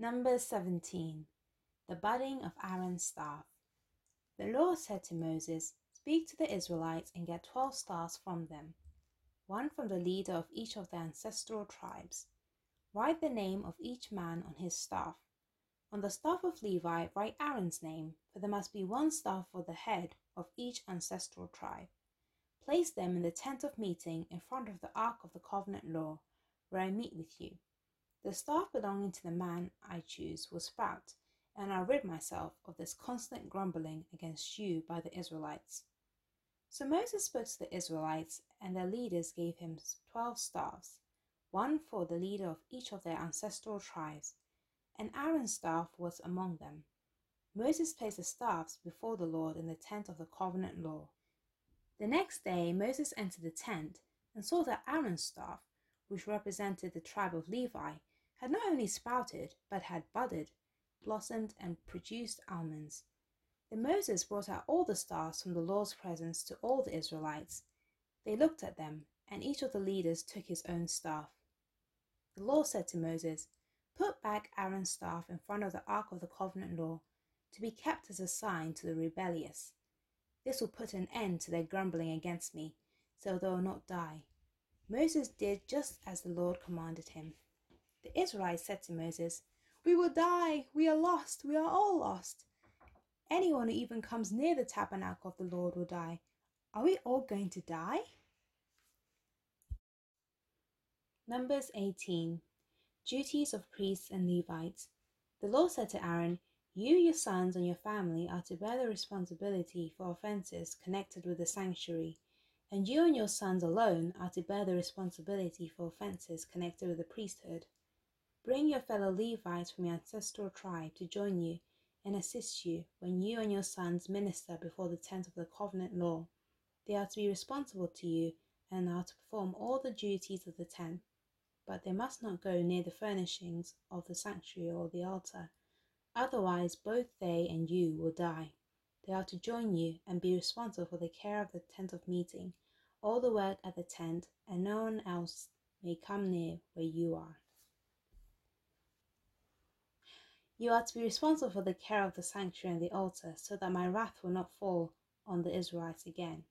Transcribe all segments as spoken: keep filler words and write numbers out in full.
Numbers seventeen. The budding of Aaron's staff. The Lord said to Moses, "Speak to the Israelites and get twelve stars from them, one from the leader of each of their ancestral tribes. Write the name of each man on his staff. On the staff of Levi, write Aaron's name, for there must be one staff for the head of each ancestral tribe. Place them in the tent of meeting in front of the Ark of the Covenant Law, where I meet with you. The staff belonging to the man I choose will sprout, and I'll rid myself of this constant grumbling against you by the Israelites." So Moses spoke to the Israelites, and their leaders gave him twelve staffs, one for the leader of each of their ancestral tribes, and Aaron's staff was among them. Moses placed the staffs before the Lord in the tent of the covenant law. The next day Moses entered the tent and saw that Aaron's staff, which represented the tribe of Levi, had not only sprouted, but had budded, blossomed, and produced almonds. Then Moses brought out all the stars from the Lord's presence to all the Israelites. They looked at them, and each of the leaders took his own staff. The Lord said to Moses, "Put back Aaron's staff in front of the Ark of the Covenant Law, to be kept as a sign to the rebellious. This will put an end to their grumbling against me, so they will not die." Moses did just as the Lord commanded him. The Israelites said to Moses, "We will die, we are lost, we are all lost. Anyone who even comes near the tabernacle of the Lord will die. Are we all going to die?" Numbers eighteen. Duties of priests and Levites. The Lord said to Aaron, "You, your sons, and your family are to bear the responsibility for offences connected with the sanctuary, and you and your sons alone are to bear the responsibility for offences connected with the priesthood. Bring your fellow Levites from your ancestral tribe to join you and assist you when you and your sons minister before the tent of the covenant law. They are to be responsible to you and are to perform all the duties of the tent, but they must not go near the furnishings of the sanctuary or the altar. Otherwise, both they and you will die. They are to join you and be responsible for the care of the tent of meeting, all the work at the tent, and no one else may come near where you are. You are to be responsible for the care of the sanctuary and the altar, so that my wrath will not fall on the Israelites again.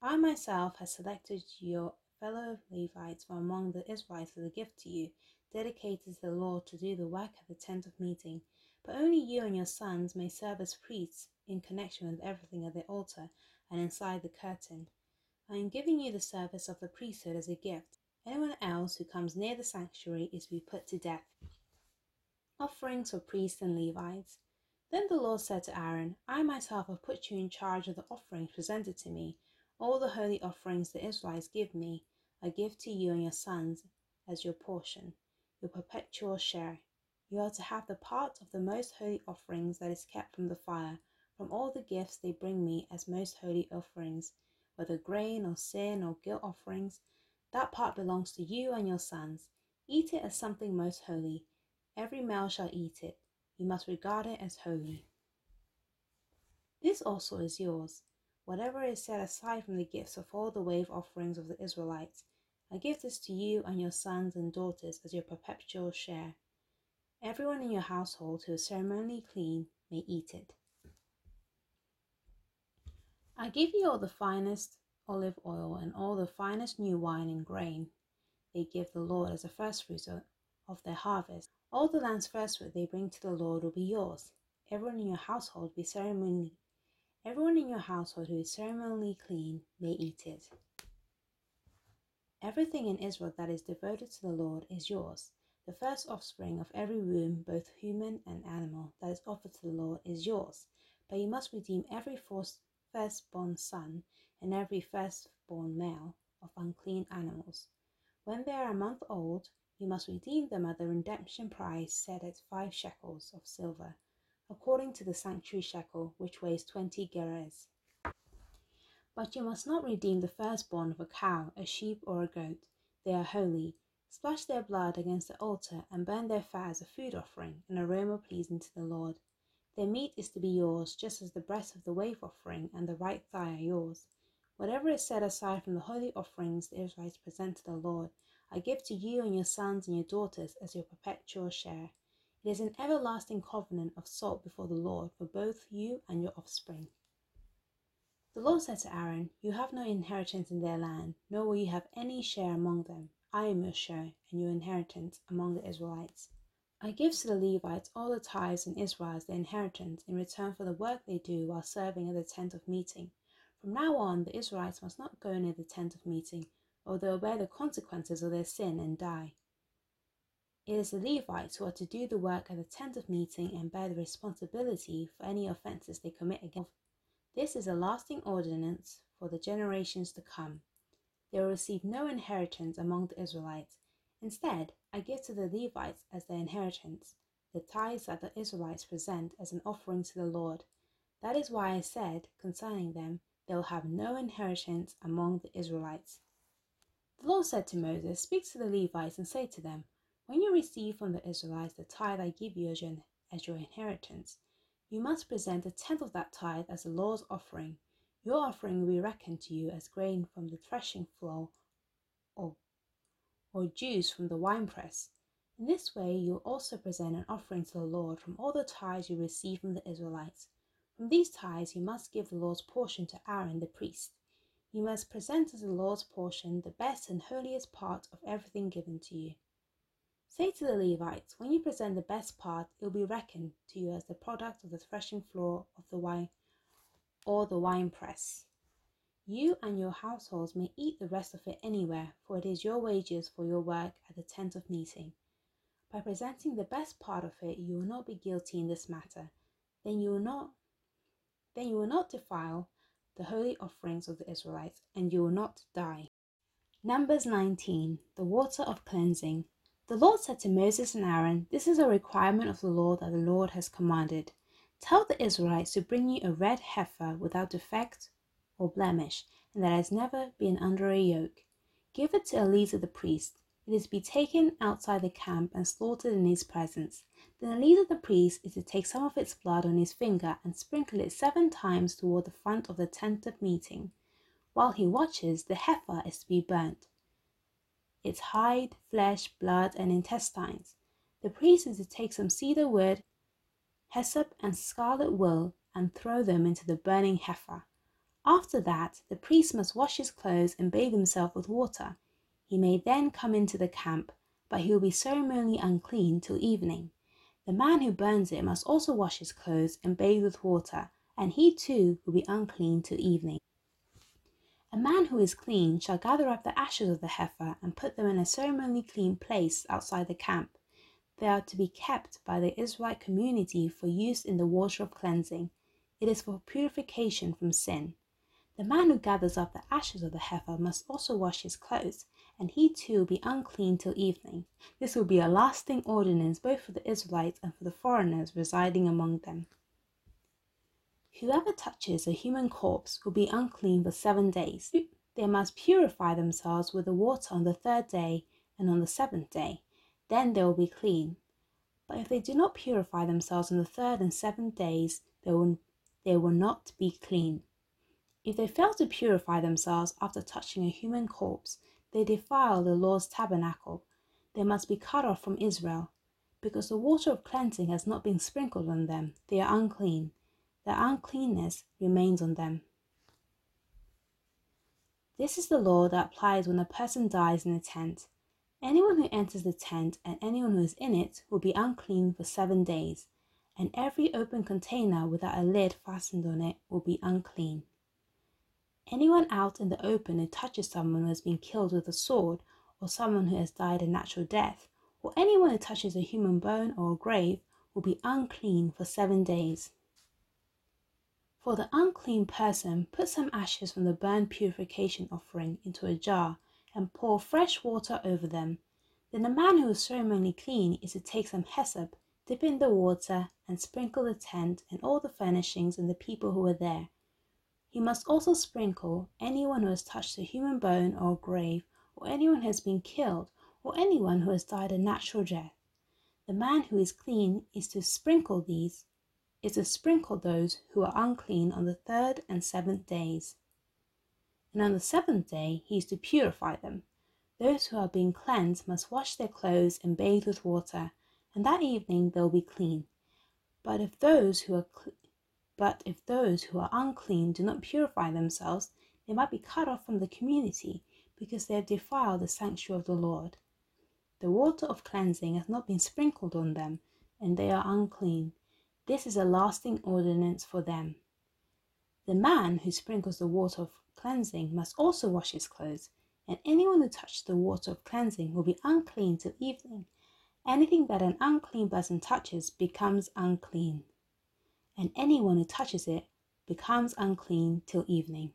I myself have selected your fellow Levites from among the Israelites as a gift to you, dedicated to the Lord to do the work at the tent of meeting, but only you and your sons may serve as priests in connection with everything at the altar and inside the curtain. I am giving you the service of the priesthood as a gift. Anyone else who comes near the sanctuary is to be put to death." Offerings for priests and Levites. Then the Lord said to Aaron, "I myself have put you in charge of the offerings presented to me. All the holy offerings the Israelites give me, I give to you and your sons as your portion, your perpetual share. You are to have the part of the most holy offerings that is kept from the fire, from all the gifts they bring me as most holy offerings, whether grain or sin or guilt offerings. That part belongs to you and your sons. Eat it as something most holy. Every male shall eat it. You must regard it as holy. This also is yours. Whatever is set aside from the gifts of all the wave offerings of the Israelites, I give this to you and your sons and daughters as your perpetual share. Everyone in your household who is ceremonially clean may eat it. I give you all the finest olive oil and all the finest new wine and grain they give the Lord as the first fruits of their harvest. All the land's first fruit they bring to the Lord will be yours. Everyone in your household be ceremonially. Everyone in your household who is ceremonially clean may eat it. Everything in Israel that is devoted to the Lord is yours. The first offspring of every womb, both human and animal, that is offered to the Lord is yours. But you must redeem every forced firstborn son and every firstborn male of unclean animals. When they are a month old, you must redeem them at the redemption price set at five shekels of silver, according to the sanctuary shekel, which weighs twenty gerahs. But you must not redeem the firstborn of a cow, a sheep, or a goat. They are holy. Splash their blood against the altar and burn their fat as a food offering, an aroma pleasing to the Lord. Their meat is to be yours, just as the breast of the wave offering and the right thigh are yours. Whatever is set aside from the holy offerings the Israelites present to the Lord, I give to you and your sons and your daughters as your perpetual share. It is an everlasting covenant of salt before the Lord for both you and your offspring. The Lord said to Aaron, you have no inheritance in their land, nor will you have any share among them. I am your share and your inheritance among the Israelites. I give to the Levites all the tithes in Israel as their inheritance in return for the work they do while serving at the tent of meeting. From now on, the Israelites must not go near the tent of meeting, or they will bear the consequences of their sin and die. It is the Levites who are to do the work at the tent of meeting and bear the responsibility for any offences they commit against. This is a lasting ordinance for the generations to come. They will receive no inheritance among the Israelites. Instead, I give to the Levites as their inheritance the tithes that the Israelites present as an offering to the Lord. That is why I said concerning them, they will have no inheritance among the Israelites. The Lord said to Moses, speak to the Levites and say to them, when you receive from the Israelites the tithe I give you as your, as your inheritance, you must present a tenth of that tithe as the Lord's offering. Your offering will be reckoned to you as grain from the threshing floor or, or juice from the winepress. In this way you will also present an offering to the Lord from all the tithes you receive from the Israelites. From these tithes you must give the Lord's portion to Aaron the priest. You must present as the Lord's portion the best and holiest part of everything given to you. Say to the Levites, when you present the best part, it will be reckoned to you as the product of the threshing floor of the wine or the winepress. You and your households may eat the rest of it anywhere, for it is your wages for your work at the tent of meeting. By presenting the best part of it, you will not be guilty in this matter. Then you will not Then you will not defile the holy offerings of the Israelites, and you will not die. Numbers nineteen. The water of cleansing. The Lord said to Moses and Aaron, this is a requirement of the law that the Lord has commanded. Tell the Israelites to bring you a red heifer without defect or blemish, and that has never been under a yoke. Give it to Eleazar the priest. It is to be taken outside the camp and slaughtered in his presence. Then Eleazar the priest is to take some of its blood on his finger and sprinkle it seven times toward the front of the tent of meeting. While he watches, the heifer is to be burnt. Its hide, flesh, blood, and intestines. The priest is to take some cedar wood, hyssop, and scarlet wool and throw them into the burning heifer. After that, the priest must wash his clothes and bathe himself with water. He may then come into the camp, but he will be ceremonially unclean till evening. The man who burns it must also wash his clothes and bathe with water, and he too will be unclean till evening. A man who is clean shall gather up the ashes of the heifer and put them in a ceremonially clean place outside the camp. They are to be kept by the Israelite community for use in the water of cleansing. It is for purification from sin. The man who gathers up the ashes of the heifer must also wash his clothes, and he too will be unclean till evening. This will be a lasting ordinance both for the Israelites and for the foreigners residing among them. Whoever touches a human corpse will be unclean for seven days. They must purify themselves with the water on the third day and on the seventh day. Then they will be clean. But if they do not purify themselves on the third and seventh days, they will, they will not be clean. If they fail to purify themselves after touching a human corpse, they defile the Lord's tabernacle. They must be cut off from Israel. Because the water of cleansing has not been sprinkled on them, they are unclean. Their uncleanness remains on them. This is the law that applies when a person dies in a tent. Anyone who enters the tent and anyone who is in it will be unclean for seven days, and every open container without a lid fastened on it will be unclean. Anyone out in the open who touches someone who has been killed with a sword, or someone who has died a natural death, or anyone who touches a human bone or a grave will be unclean for seven days. For the unclean person, put some ashes from the burned purification offering into a jar and pour fresh water over them. Then the man who is ceremonially clean is to take some hyssop, dip in the water, and sprinkle the tent and all the furnishings and the people who are there. He must also sprinkle anyone who has touched a human bone or a grave, or anyone who has been killed, or anyone who has died a natural death. The man who is clean is to sprinkle these, is to sprinkle those who are unclean on the third and seventh days. And on the seventh day he is to purify them. Those who are being cleansed must wash their clothes and bathe with water, and that evening they will be clean. But if those who are cl- but if those who are unclean do not purify themselves, they might be cut off from the community, because they have defiled the sanctuary of the Lord. The water of cleansing has not been sprinkled on them, and they are unclean. This is a lasting ordinance for them. The man who sprinkles the water of cleansing must also wash his clothes, and anyone who touches the water of cleansing will be unclean till evening. Anything that an unclean person touches becomes unclean, and anyone who touches it becomes unclean till evening.